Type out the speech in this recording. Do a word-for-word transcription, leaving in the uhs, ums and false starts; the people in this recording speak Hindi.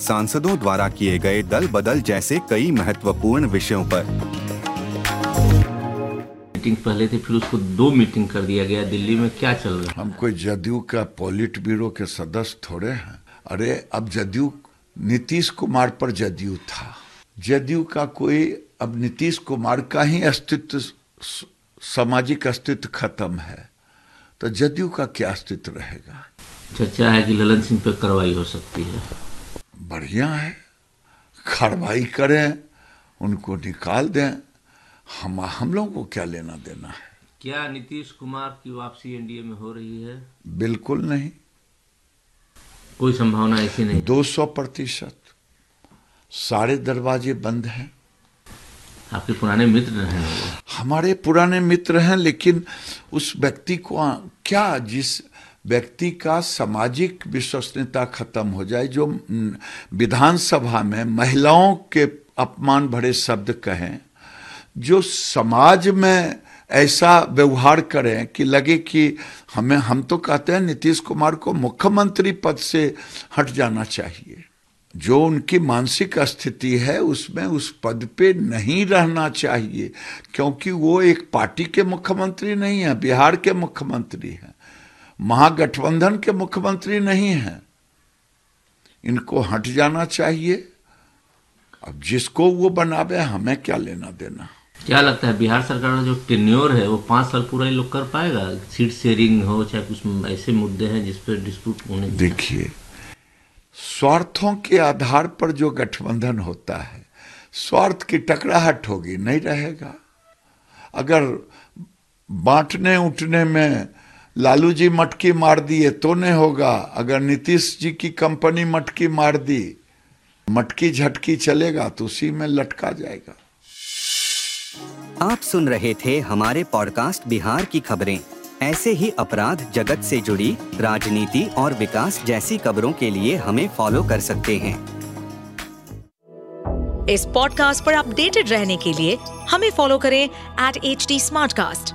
सांसदों द्वारा किए गए दल बदल जैसे कई महत्वपूर्ण विषयों पर। मीटिंग पहले थी, फिर उसको दो मीटिंग कर दिया गया। दिल्ली में क्या चल रहा है? हम कोई जदयू का पॉलिट ब्यूरो के सदस्य थोड़े हैं। अरे अब जदयू नीतीश कुमार पर जदयू था, जदयू का कोई अब नीतीश कुमार का ही अस्तित्व, सामाजिक अस्तित्व खत्म है तो जदयू का क्या अस्तित्व रहेगा? चर्चा है कि ललन सिंह पर कार्रवाई हो सकती है। बढ़िया है, कार्रवाई करें, उनको निकाल दें, हम हम लोगों को क्या लेना देना है। क्या नीतीश कुमार की वापसी एनडीए में हो रही है? बिल्कुल नहीं, कोई संभावना ऐसी नहीं। दो सौ प्रतिशत, सारे दरवाजे बंद हैं। आपके पुराने मित्र हैं? हमारे पुराने मित्र हैं, लेकिन उस व्यक्ति को क्या, जिस व्यक्ति का सामाजिक विश्वसनीयता खत्म हो जाए, जो विधानसभा में महिलाओं के अपमान भरे शब्द कहें, जो समाज में ऐसा व्यवहार करें कि लगे कि हमें, हम तो कहते हैं नीतीश कुमार को मुख्यमंत्री पद से हट जाना चाहिए। जो उनकी मानसिक स्थिति है उसमें उस पद पे नहीं रहना चाहिए, क्योंकि वो एक पार्टी के मुख्यमंत्री नहीं है, बिहार के मुख्यमंत्री हैं, महागठबंधन के मुख्यमंत्री नहीं हैं। इनको हट जाना चाहिए। अब जिसको वो बनावे, हमें क्या लेना देना। क्या लगता है बिहार सरकार का जो टेन्योर है वो पाँच साल पूरा ही लोग कर पाएगा? सीट शेयरिंग हो चाहे कुछ ऐसे मुद्दे हैं जिस पर डिस्प्यूट होने। देखिए, स्वार्थों के आधार पर जो गठबंधन होता है, स्वार्थ की टकराहट होगी, नहीं रहेगा। अगर बांटने उठने में लालू जी मटकी मार दिए तो नहीं होगा, अगर नीतीश जी की कंपनी मटकी मार दी, मटकी झटकी चलेगा तो उसी में लटका जाएगा। आप सुन रहे थे हमारे पॉडकास्ट बिहार की खबरें। ऐसे ही अपराध जगत से जुड़ी, राजनीति और विकास जैसी खबरों के लिए हमें फॉलो कर सकते हैं। इस पॉडकास्ट पर अपडेटेड रहने के लिए हमें फॉलो करें एट एच डी स्मार्टकास्ट।